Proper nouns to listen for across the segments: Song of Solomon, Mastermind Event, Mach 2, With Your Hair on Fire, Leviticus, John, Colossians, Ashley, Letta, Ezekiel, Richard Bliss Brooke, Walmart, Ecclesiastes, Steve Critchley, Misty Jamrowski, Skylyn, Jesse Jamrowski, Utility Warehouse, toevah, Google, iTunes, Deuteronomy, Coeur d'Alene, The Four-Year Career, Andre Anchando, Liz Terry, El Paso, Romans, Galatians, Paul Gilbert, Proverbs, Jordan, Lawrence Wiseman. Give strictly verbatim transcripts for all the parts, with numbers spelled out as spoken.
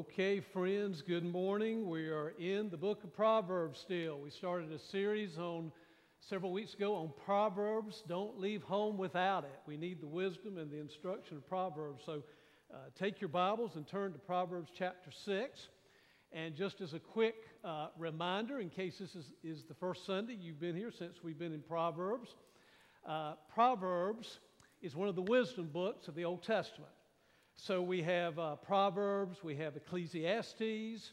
Okay, friends, good morning. We are in the book of Proverbs still. We started a series on several weeks ago on Proverbs. Don't leave home without it. We need the wisdom and the instruction of Proverbs. So uh, take your Bibles and turn to Proverbs chapter six. And just as a quick uh, reminder, in case this is, is the first Sunday you've been here since we've been in Proverbs, uh, Proverbs is one of the wisdom books of the Old Testament. So we have uh, Proverbs, we have Ecclesiastes,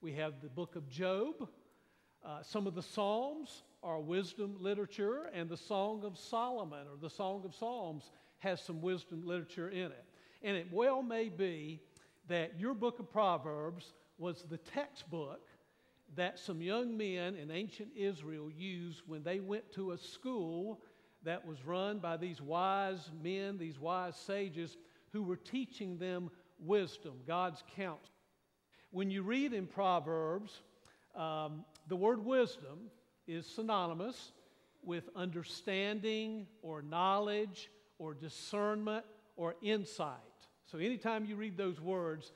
we have the book of Job. Uh, some of the Psalms are wisdom literature, and the Song of Solomon, or the Song of Psalms, has some wisdom literature in it. And it well may be that your book of Proverbs was the textbook that some young men in ancient Israel used when they went to a school that was run by these wise men, these wise sages, who were teaching them wisdom, God's counsel. When you read in Proverbs, um, the word wisdom is synonymous with understanding or knowledge or discernment or insight. So anytime you read those words,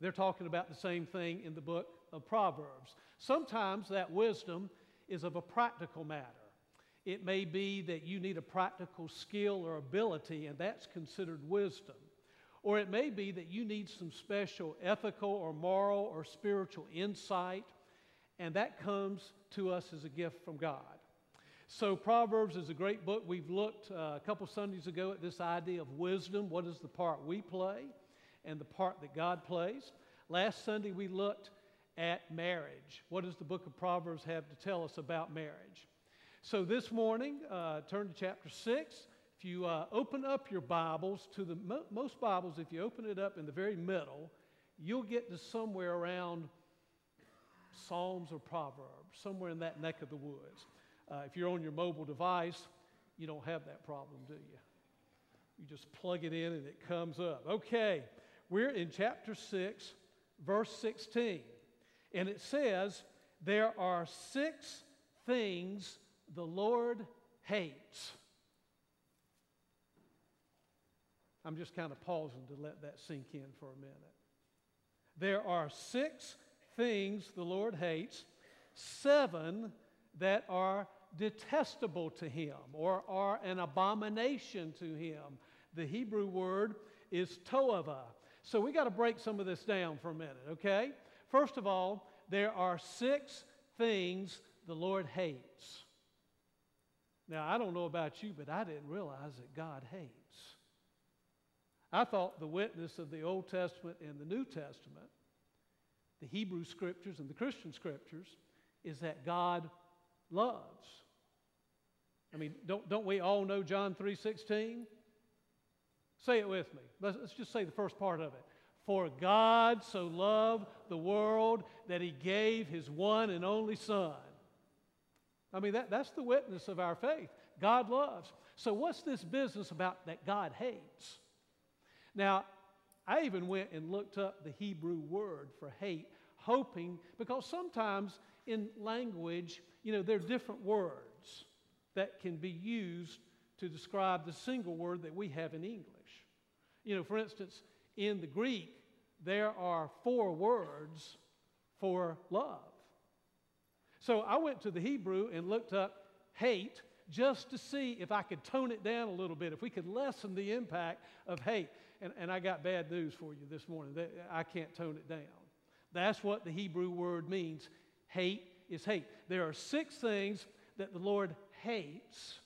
they're talking about the same thing in the book of Proverbs. Sometimes that wisdom is of a practical matter. It may be that you need a practical skill or ability, and that's considered wisdom. Or it may be that you need some special ethical or moral or spiritual insight, and that comes to us as a gift from God. So Proverbs is a great book. We've looked uh, a couple Sundays ago at this idea of wisdom. What is the part we play and the part that God plays? Last Sunday we looked at marriage. What does the book of Proverbs have to tell us about marriage? So this morning, uh, turn to chapter six. If you uh, open up your Bibles to the mo- most Bibles, if you open it up in the very middle, you'll get to somewhere around Psalms or Proverbs, somewhere in that neck of the woods. Uh, if you're on your mobile device, you don't have that problem, do you? You just plug it in and it comes up. Okay, we're in chapter six, verse sixteen, and it says, "There are six things the Lord hates." I'm just kind of pausing to let that sink in for a minute. There are six things the Lord hates, seven that are detestable to him or are an abomination to him. The Hebrew word is toevah. So we got to break some of this down for a minute, okay? First of all, there are six things the Lord hates. Now, I don't know about you, but I didn't realize that God hates. I thought the witness of the Old Testament and the New Testament, the Hebrew Scriptures and the Christian Scriptures, is that God loves. I mean, don't, don't we all know John three sixteen? Say it with me. Let's, let's just say the first part of it. "For God so loved the world that he gave his one and only Son." I mean, that, that's the witness of our faith. God loves. So what's this business about that God hates? Now, I even went and looked up the Hebrew word for hate, hoping, because sometimes in language, you know, there are different words that can be used to describe the single word that we have in English. You know, for instance, in the Greek, there are four words for love. So I went to the Hebrew and looked up hate just to see if I could tone it down a little bit, if we could lessen the impact of hate. And, and I got bad news for you this morning. I can't tone it down. That's what the Hebrew word means. Hate is hate. There are six things that the Lord hates.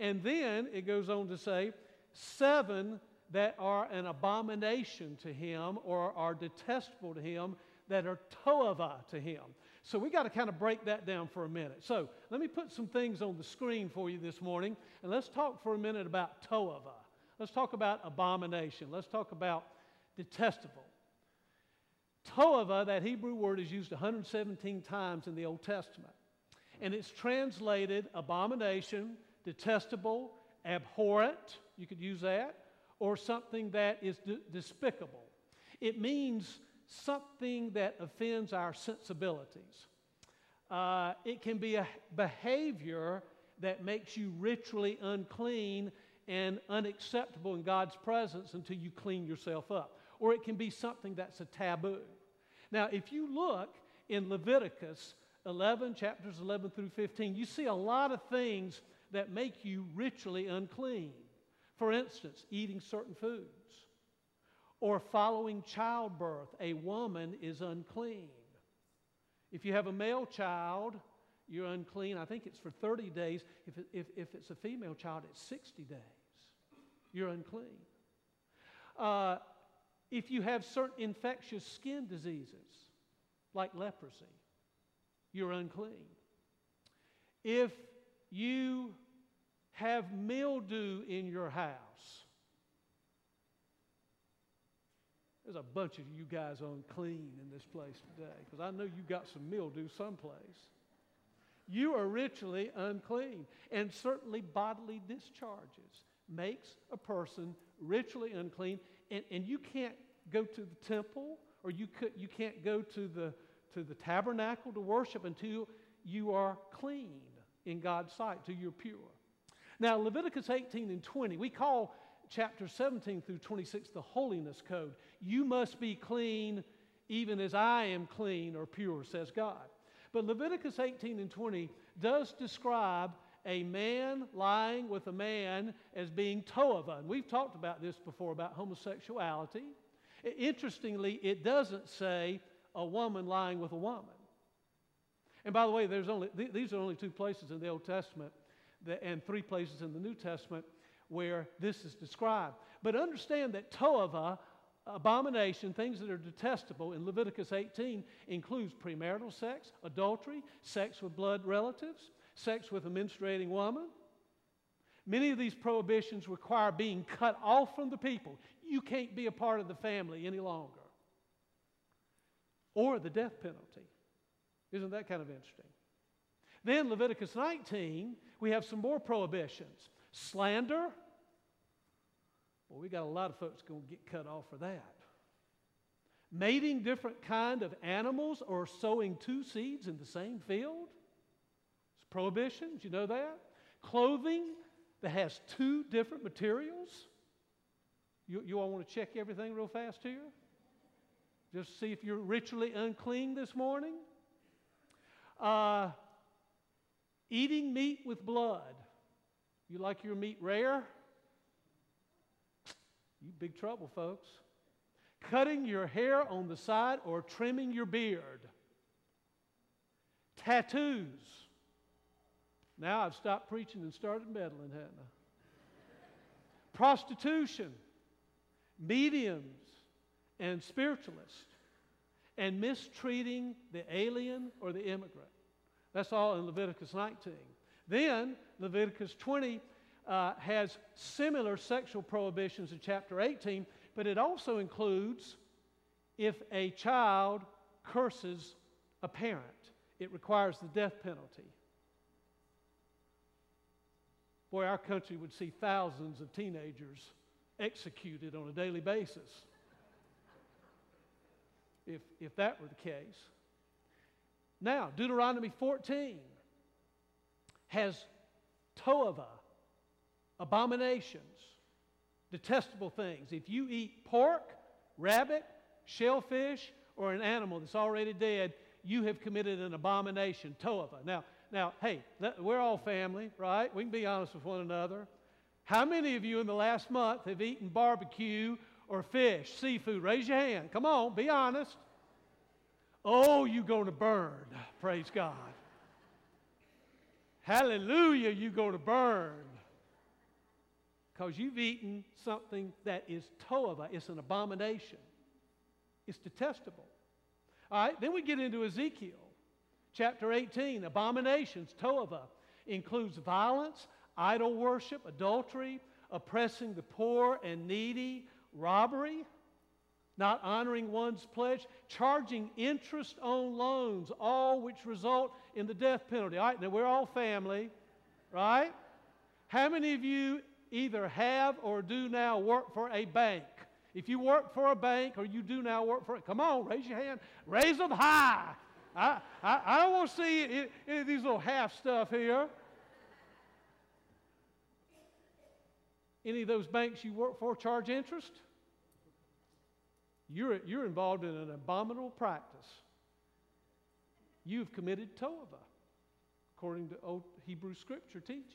And then it goes on to say seven that are an abomination to him or are detestable to him, that are toevah to him. So we got to kind of break that down for a minute. So let me put some things on the screen for you this morning, and let's talk for a minute about toevah. Let's talk about abomination. Let's talk about detestable. Toevah, that Hebrew word, is used one hundred seventeen times in the Old Testament, and it's translated abomination, detestable, abhorrent, you could use that, or something that is d- despicable. It means something that offends our sensibilities. Uh, it can be a behavior that makes you ritually unclean and unacceptable in God's presence until you clean yourself up. or it can be something that's a taboo. Now, if you look in Leviticus eleven, chapters eleven through fifteen, you see a lot of things that make you ritually unclean. For instance, eating certain foods or following childbirth. A woman is unclean. If you have a male child, you're unclean. I think it's for thirty days. If, if, if it's a female child, it's sixty days. You're unclean. Uh, if you have certain infectious skin diseases, like leprosy, you're unclean. If you have mildew in your house, there's a bunch of you guys unclean in this place today, because I know you got some mildew someplace. You are ritually unclean, and certainly bodily discharges makes a person ritually unclean, and, and you can't go to the temple, or you could you can't go to the to the tabernacle to worship until you are clean in God's sight, until you're pure. Now, Leviticus eighteen and twenty, we call chapters seventeen through twenty-six the holiness code. You must be clean even as I am clean or pure, says God. But Leviticus eighteen and twenty does describe a man lying with a man as being toevah. And we've talked about this before, about homosexuality. Interestingly, it doesn't say a woman lying with a woman. And by the way, there's only th- these are only two places in the Old Testament that, and three places in the New Testament where this is described. But understand that toevah, abomination, things that are detestable in Leviticus eighteen, includes premarital sex, adultery, sex with blood relatives, sex with a menstruating woman. Many of these prohibitions require being cut off from the people. You can't be a part of the family any longer. Or the death penalty. Isn't that kind of interesting? Then Leviticus nineteen, we have some more prohibitions. Slander. Well, we got a lot of folks going to get cut off for that. Mating different kind of animals or sowing two seeds in the same field. It's prohibitions, you know that. Clothing that has two different materials. You, you all want to check everything real fast here? Just see if you're ritually unclean this morning. Uh, eating meat with blood. You like your meat rare? You big trouble, folks. Cutting your hair on the side or trimming your beard. Tattoos. Now I've stopped preaching and started meddling, haven't I? Prostitution. Mediums. And spiritualist, and mistreating the alien or the immigrant. That's all in Leviticus nineteen. Then Leviticus twenty uh, has similar sexual prohibitions in chapter eighteen, but it also includes if a child curses a parent, it requires the death penalty. Boy, our country would see thousands of teenagers executed on a daily basis If, if that were the case. Now, Deuteronomy fourteen has toevah, abominations, detestable things. If you eat pork, rabbit, shellfish, or an animal that's already dead, you have committed an abomination, toevah. Now, now, hey, we're all family, right? We can be honest with one another. How many of you in the last month have eaten barbecue or fish, seafood? Raise your hand. Come on, be honest. Oh, you're going to burn. Praise God. Hallelujah, you're going to burn. Because you've eaten something that is toevah. It's an abomination. It's detestable. All right, then we get into Ezekiel. Chapter eighteen, abominations, toevah, includes violence, idol worship, adultery, oppressing the poor and needy, robbery, not honoring one's pledge, charging interest on loans, all which result in the death penalty. All right, now we're all family, right? How many of you either have or do now work for a bank? If you work for a bank or you do now work for it, come on, raise your hand. Raise them high. I, I, I don't want to see any, any of these little half stuff here. Any of those banks you work for charge interest? You're, you're involved in an abominable practice. You've committed toevah, according to old Hebrew Scripture teachings.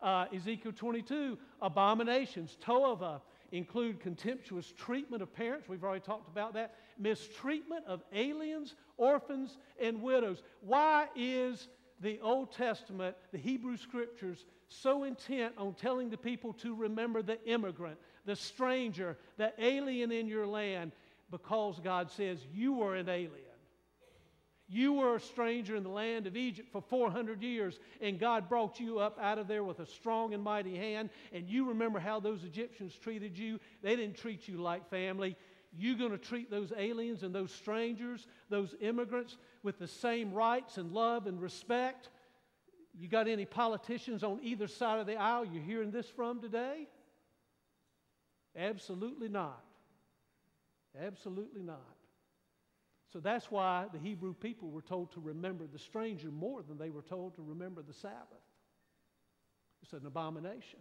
Uh, Ezekiel twenty-two, abominations, toevah, include contemptuous treatment of parents. We've already talked about that. Mistreatment of aliens, orphans, and widows. Why is the Old Testament, the Hebrew Scriptures, so intent on telling the people to remember the immigrant, the stranger, the alien in your land? Because God says you were an alien. You were a stranger in the land of Egypt for four hundred years, and God brought you up out of there with a strong and mighty hand, and you remember how those Egyptians treated you. They didn't treat you like family. You're going to treat those aliens and those strangers, those immigrants, with the same rights and love and respect. You got any politicians on either side of the aisle you're hearing this from today? Absolutely not. Absolutely not. So that's why the Hebrew people were told to remember the stranger more than they were told to remember the Sabbath. It's an abomination.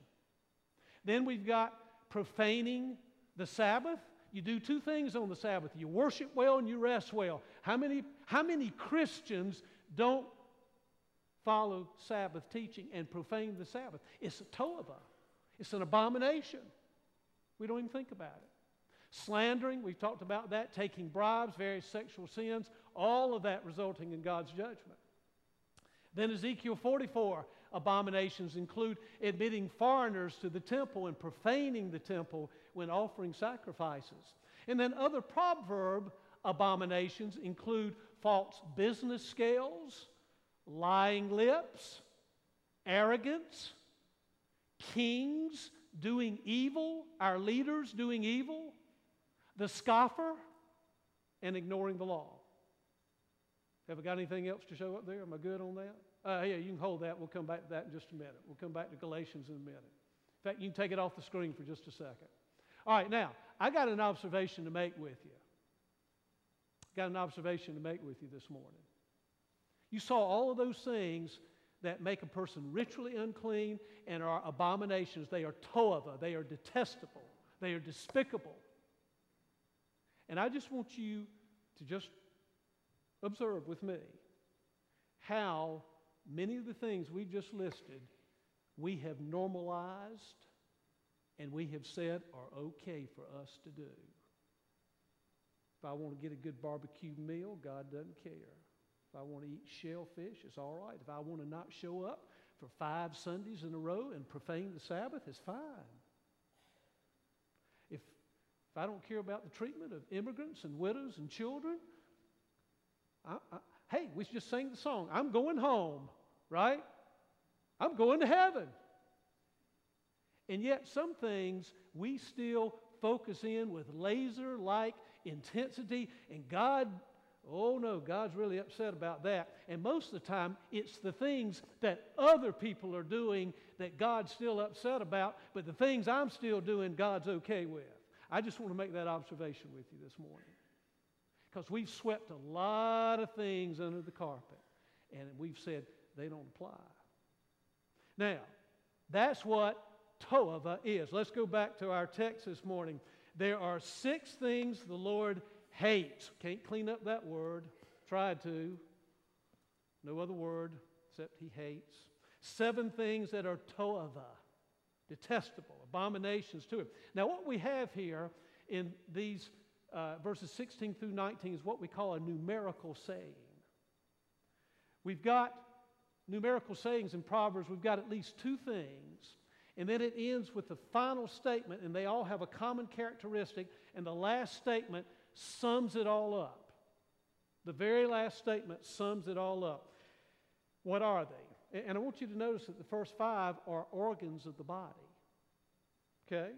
Then we've got profaning the Sabbath. You do two things on the Sabbath. You worship well and you rest well. How many, how many Christians don't follow Sabbath teaching and profane the Sabbath? It's a toevah. It's an abomination. We don't even think about it. Slandering, we've talked about that, taking bribes, various sexual sins, all of that resulting in God's judgment. Then Ezekiel forty-four, abominations include admitting foreigners to the temple and profaning the temple when offering sacrifices. And then other proverb abominations include false business scales, lying lips, arrogance, kings doing evil, our leaders doing evil, the scoffer, and ignoring the law. Have I got anything else to show up there? Am I good on that? Uh, yeah, you can hold that. We'll come back to that in just a minute. We'll come back to Galatians in a minute. In fact, you can take it off the screen for just a second. All right, now, I got an observation to make with you. Got an observation to make with you this morning. You saw all of those things that make a person ritually unclean and are abominations. They are toevah. They are detestable. They are despicable. And I just want you to just observe with me how many of the things we just listed we have normalized and we have said are okay for us to do. If I want to get a good barbecue meal, God doesn't care. If I want to eat shellfish, it's all right. If I want to not show up for five Sundays in a row and profane the Sabbath, it's fine. If, if I don't care about the treatment of immigrants and widows and children, I, I, hey, we just sang the song, I'm going home, right? I'm going to heaven. And yet some things we still focus in with laser-like intensity, and God, oh no, God's really upset about that. And most of the time, it's the things that other people are doing that God's still upset about, but the things I'm still doing, God's okay with. I just want to make that observation with you this morning. Because we've swept a lot of things under the carpet, and we've said they don't apply. Now, that's what toevah is. Let's go back to our text this morning. There are six things the Lord hates. Can't clean up that word. Tried to. No other word except he hates. Seven things that are toevah, detestable, abominations to him. Now, what we have here in these Uh, verses sixteen through nineteen is what we call a numerical saying. We've got numerical sayings in Proverbs. We've got at least two things. And then it ends with the final statement, and they all have a common characteristic. And the last statement sums it all up. The very last statement sums it all up. What are they? And, and I want you to notice that the first five are organs of the body. Okay?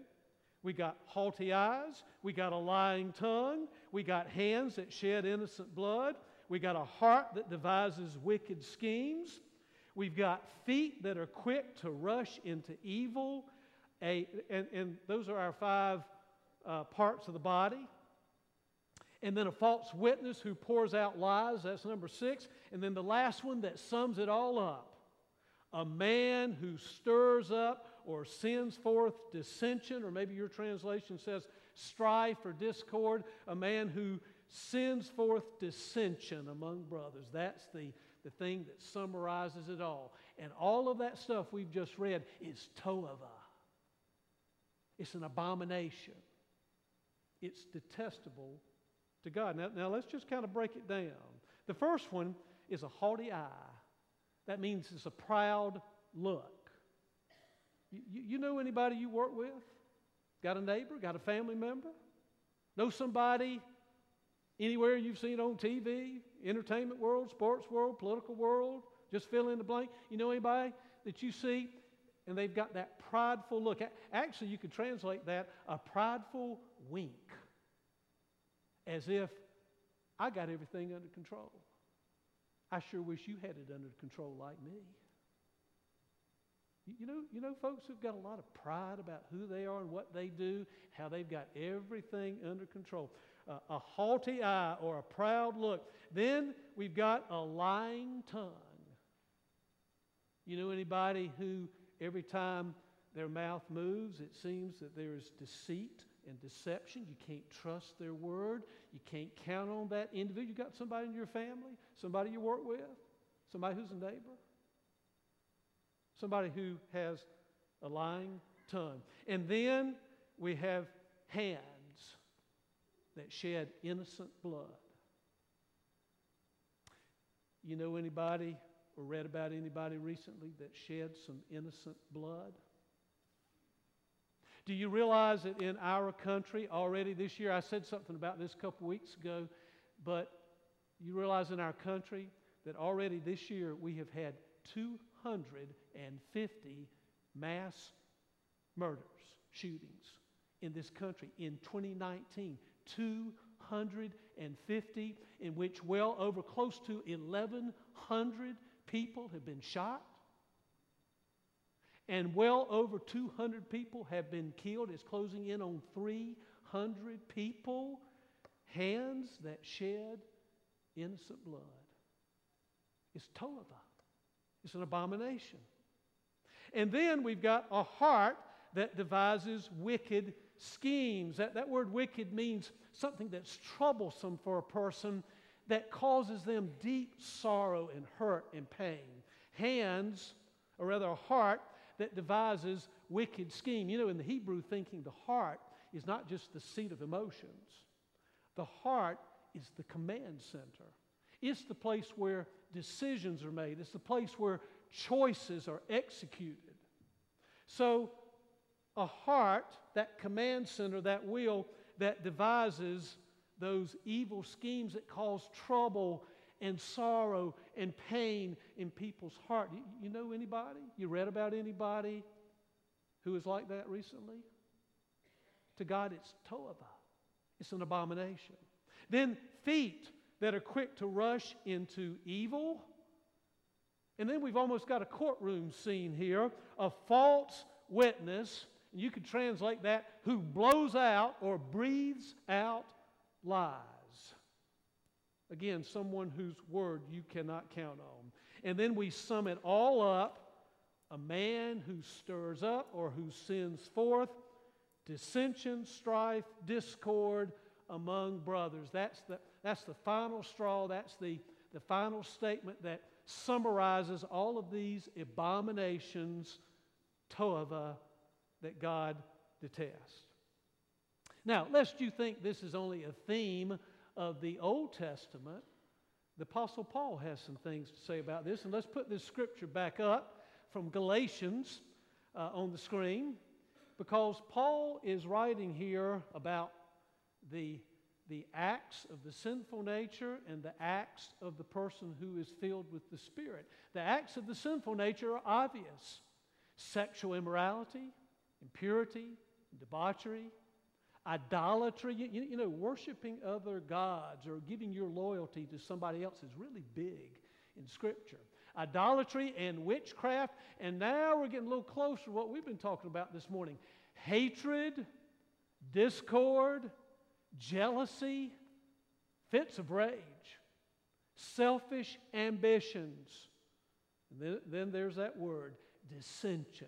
We got haughty eyes, we got a lying tongue, we got hands that shed innocent blood, we got a heart that devises wicked schemes, we've got feet that are quick to rush into evil, a, and, and those are our five uh, parts of the body. And then a false witness who pours out lies, that's number six. And then the last one that sums it all up, a man who stirs up or sends forth dissension, or maybe your translation says strife or discord, a man who sends forth dissension among brothers. That's the, the thing that summarizes it all. And all of that stuff we've just read is toevah. It's an abomination. It's detestable to God. Now, now let's just kind of break it down. The first one is a haughty eye. That means it's a proud look. You, you, you know anybody you work with? Got a neighbor? Got a family member? Know somebody anywhere you've seen on T V? Entertainment world, sports world, political world? Just fill in the blank. You know anybody that you see and they've got that prideful look? Actually, you could translate that a prideful wink. As if, I got everything under control. I sure wish you had it under control like me. You know, you know folks who've got a lot of pride about who they are and what they do, how they've got everything under control. Uh, a haughty eye or a proud look. Then we've got a lying tongue. You know anybody who every time their mouth moves, it seems that there is deceit and deception? You can't trust their word. You can't count on that individual. You got somebody in your family, somebody you work with, somebody who's a neighbor, somebody who has a lying tongue. And then we have hands that shed innocent blood. You know anybody or read about anybody recently that shed some innocent blood? Do you realize that in our country already this year, I said something about this a couple weeks ago, but you realize in our country that already this year we have had two hundred fifty mass murders, shootings in this country in twenty nineteen. two hundred fifty, in which well over close to eleven hundred people have been shot. And well over two hundred people have been killed. It's closing in on three hundred people. Hands that shed innocent blood. It's toevah. It's an abomination. And then we've got a heart that devises wicked schemes. That, that word wicked means something that's troublesome for a person, that causes them deep sorrow and hurt and pain. Hands, or rather a heart, that devises wicked scheme. You know, in the Hebrew thinking, the heart is not just the seat of emotions. The heart is the command center. It's the place where decisions are made. It's the place where choices are executed. So a heart, that command center, that will, that devises those evil schemes that cause trouble and sorrow and pain in people's heart. You know anybody? You read about anybody who is like that recently? To God, it's toevah. It's an abomination. Then feet that are quick to rush into evil. And then we've almost got a courtroom scene here, a false witness, and you could translate that, who blows out or breathes out lies. Again, someone whose word you cannot count on. And then we sum it all up, a man who stirs up or who sends forth dissension, strife, discord among brothers. That's the, that's the final straw. That's the, the final statement that summarizes all of these abominations, toevah, that God detests. Now, lest you think this is only a theme of the Old Testament, the Apostle Paul has some things to say about this. And let's put this scripture back up from Galatians uh, on the screen, because Paul is writing here about the, the acts of the sinful nature and the acts of the person who is filled with the Spirit. The acts of the sinful nature are obvious. Sexual immorality, impurity, debauchery, idolatry. You, you know, worshiping other gods or giving your loyalty to somebody else is really big in Scripture. Idolatry and witchcraft. And now we're getting a little closer to what we've been talking about this morning. Hatred, discord, jealousy, fits of rage, selfish ambitions. And then, then there's that word, dissensions,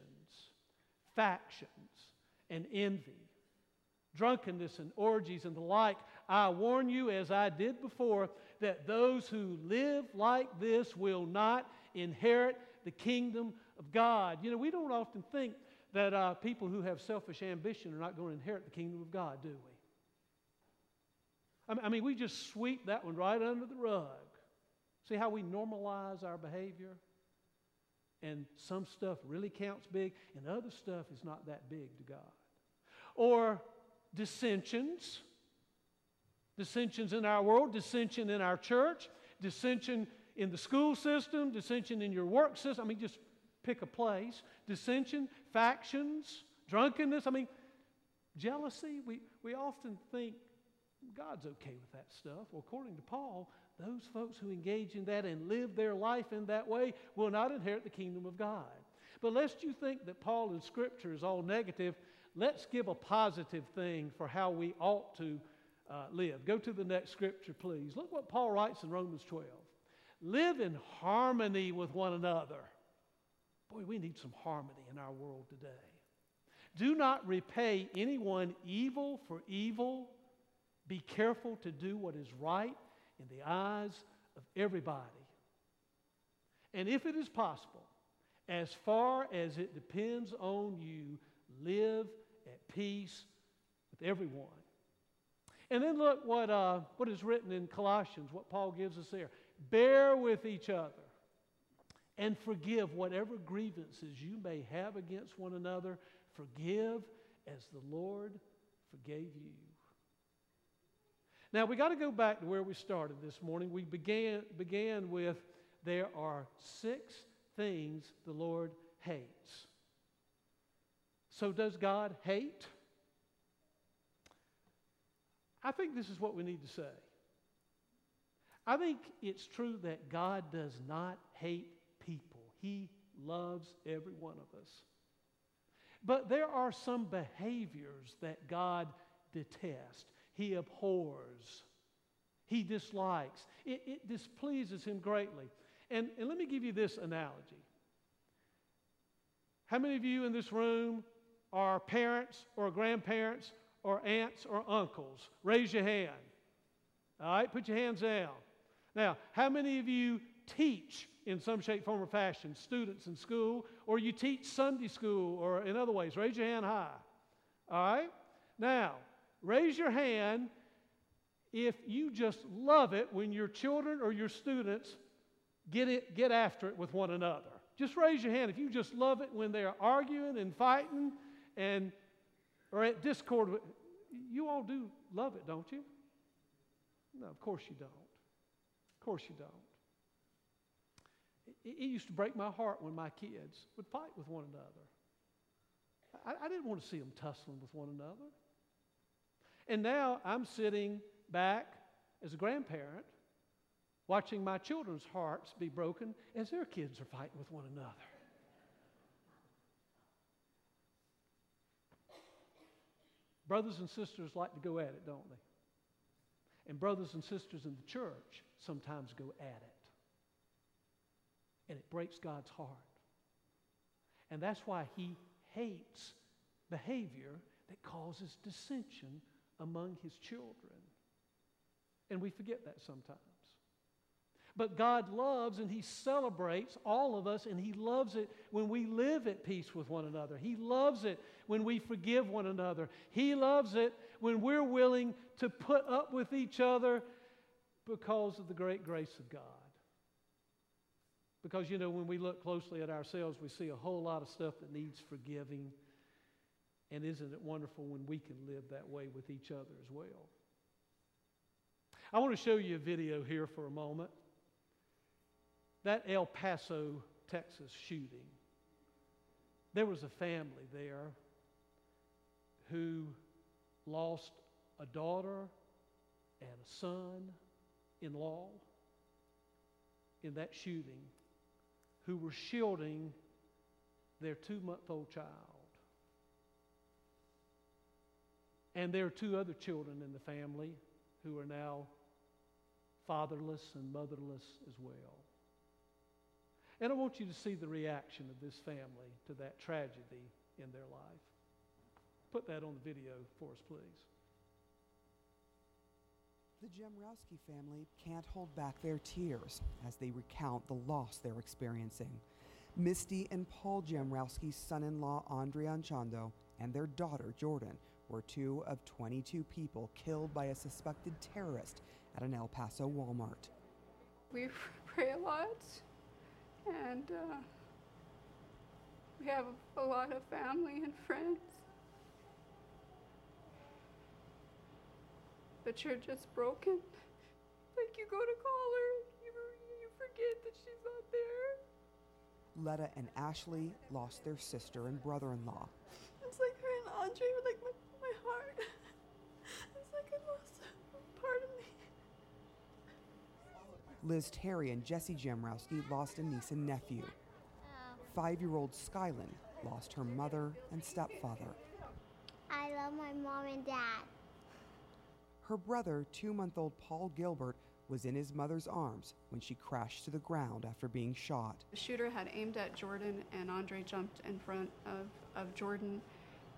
factions, and envy. drunkenness and orgies and the like. I warn you, as I did before, that those who live like this will not inherit the kingdom of God. You know, we don't often think that uh, people who have selfish ambition are not going to inherit the kingdom of God, do we? I mean, we just sweep that one right under the rug. See how we normalize our behavior? And some stuff really counts big, and other stuff is not that big to God. Or dissensions. Dissensions in our world, dissension in our church, dissension in the school system, dissension in your work system. I mean, just pick a place. Dissension, factions, drunkenness. I mean, jealousy. We, we often think God's okay with that stuff. Well, according to Paul, those folks who engage in that and live their life in that way will not inherit the kingdom of God. But lest you think that Paul in Scripture is all negative, let's give a positive thing for how we ought to uh, live. Go to the next scripture, please. Look what Paul writes in Romans twelve. Live in harmony with one another. Boy, we need some harmony in our world today. Do not repay anyone evil for evil. Be careful to do what is right in the eyes of everybody. And if it is possible, as far as it depends on you, live at peace with everyone. And then look what, uh, what is written in Colossians, what Paul gives us there. Bear with each other and forgive whatever grievances you may have against one another. Forgive as the Lord forgave you. Now, we got to go back to where we started this morning. We began, began with, there are six things the Lord hates. So does God hate? I think this is what we need to say. I think it's true that God does not hate people. He loves every one of us. But there are some behaviors that God detests. He abhors. He dislikes. It, it displeases him greatly. And, and let me give you this analogy. How many of you in this room are parents or grandparents or aunts or uncles? Raise your hand. All right, put your hands down. Now, how many of you teach in some shape, form, or fashion, students in school, or you teach Sunday school or in other ways? Raise your hand high. All right? Now, raise your hand if you just love it when your children or your students get it, get after it with one another. Just raise your hand if you just love it when they're arguing and fighting and or at discord. You all do love it, don't you? No, of course you don't. Of course you don't. It, it used to break my heart when my kids would fight with one another. I, I didn't want to see them tussling with one another. And now I'm sitting back as a grandparent watching my children's hearts be broken as their kids are fighting with one another. Brothers and sisters like to go at it, don't they? And brothers and sisters in the church sometimes go at it. And it breaks God's heart. And that's why he hates behavior that causes dissension among his children. And we forget that sometimes. But God loves and he celebrates all of us, and he loves it when we live at peace with one another. He loves it when we forgive one another. He loves it when we're willing to put up with each other because of the great grace of God. Because, you know, when we look closely at ourselves, we see a whole lot of stuff that needs forgiving. And isn't it wonderful when we can live that way with each other as well? I want to show you a video here for a moment. That El Paso, Texas shooting. There was a family there who lost a daughter and a son-in-law in that shooting, who were shielding their two-month-old child. And there are two other children in the family who are now fatherless and motherless as well. And I want you to see the reaction of this family to that tragedy in their life. Put that on the video for us, please. The Jamrowski family can't hold back their tears as they recount the loss they're experiencing. Misty and Paul Jamrowski's son-in-law, Andre Anchando, and their daughter, Jordan, were two of twenty-two people killed by a suspected terrorist at an El Paso Walmart. We pray a lot, and uh, we have a lot of family and friends. But you're just broken. Like, you go to call her, you, you forget that she's not there. Letta and Ashley lost their sister and brother-in-law. It's like her and Andre were like my, my heart. It's like I lost part of me. Liz Terry and Jesse Jamrowski lost a niece and nephew. Five-year-old Skylyn lost her mother and stepfather. I love my mom and dad. Her brother, two-month-old Paul Gilbert, was in his mother's arms when she crashed to the ground after being shot. The shooter had aimed at Jordan, and Andre jumped in front of, of Jordan,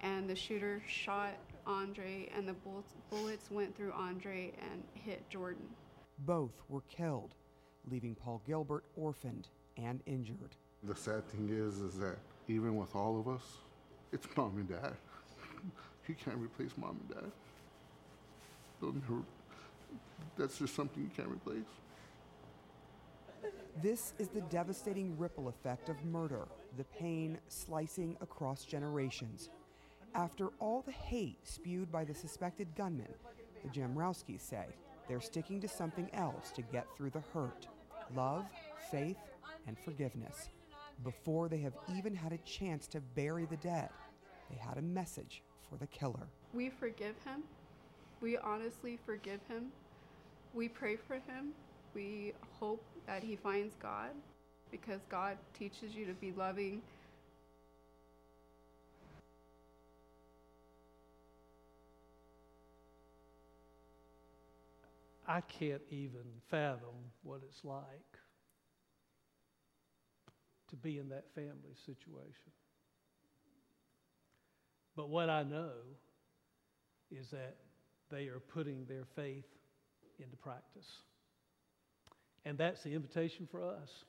and the shooter shot Andre, and the bullets, bullets went through Andre and hit Jordan. Both were killed, leaving Paul Gilbert orphaned and injured. The sad thing is, is that even with all of us, it's mom and dad. You can't replace mom and dad. They'll never. That's just something you can't replace. This is the devastating ripple effect of murder, the pain slicing across generations. After all the hate spewed by the suspected gunman, the Jamrowskis say they're sticking to something else to get through the hurt: love, faith, and forgiveness. Before they have even had a chance to bury the dead, they had a message for the killer. We forgive him. We honestly forgive him. We pray for him. We hope that he finds God, because God teaches you to be loving. I can't even fathom what it's like to be in that family situation. But what I know is that they are putting their faith into practice. And that's the invitation for us.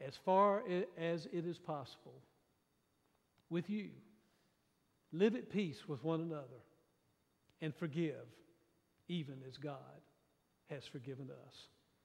As far as it is possible, with you, live at peace with one another and forgive, even as God has forgiven us.